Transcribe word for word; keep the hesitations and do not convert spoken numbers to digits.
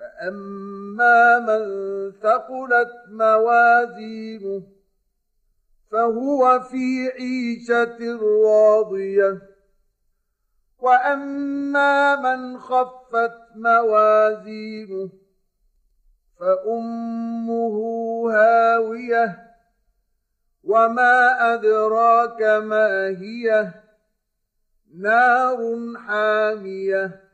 فأما من ثقلت موازينه فهو في عيشة راضية، وأما من خفت موازينه فأمه هاوية. وما أدراك ما هي؟ نار حامية.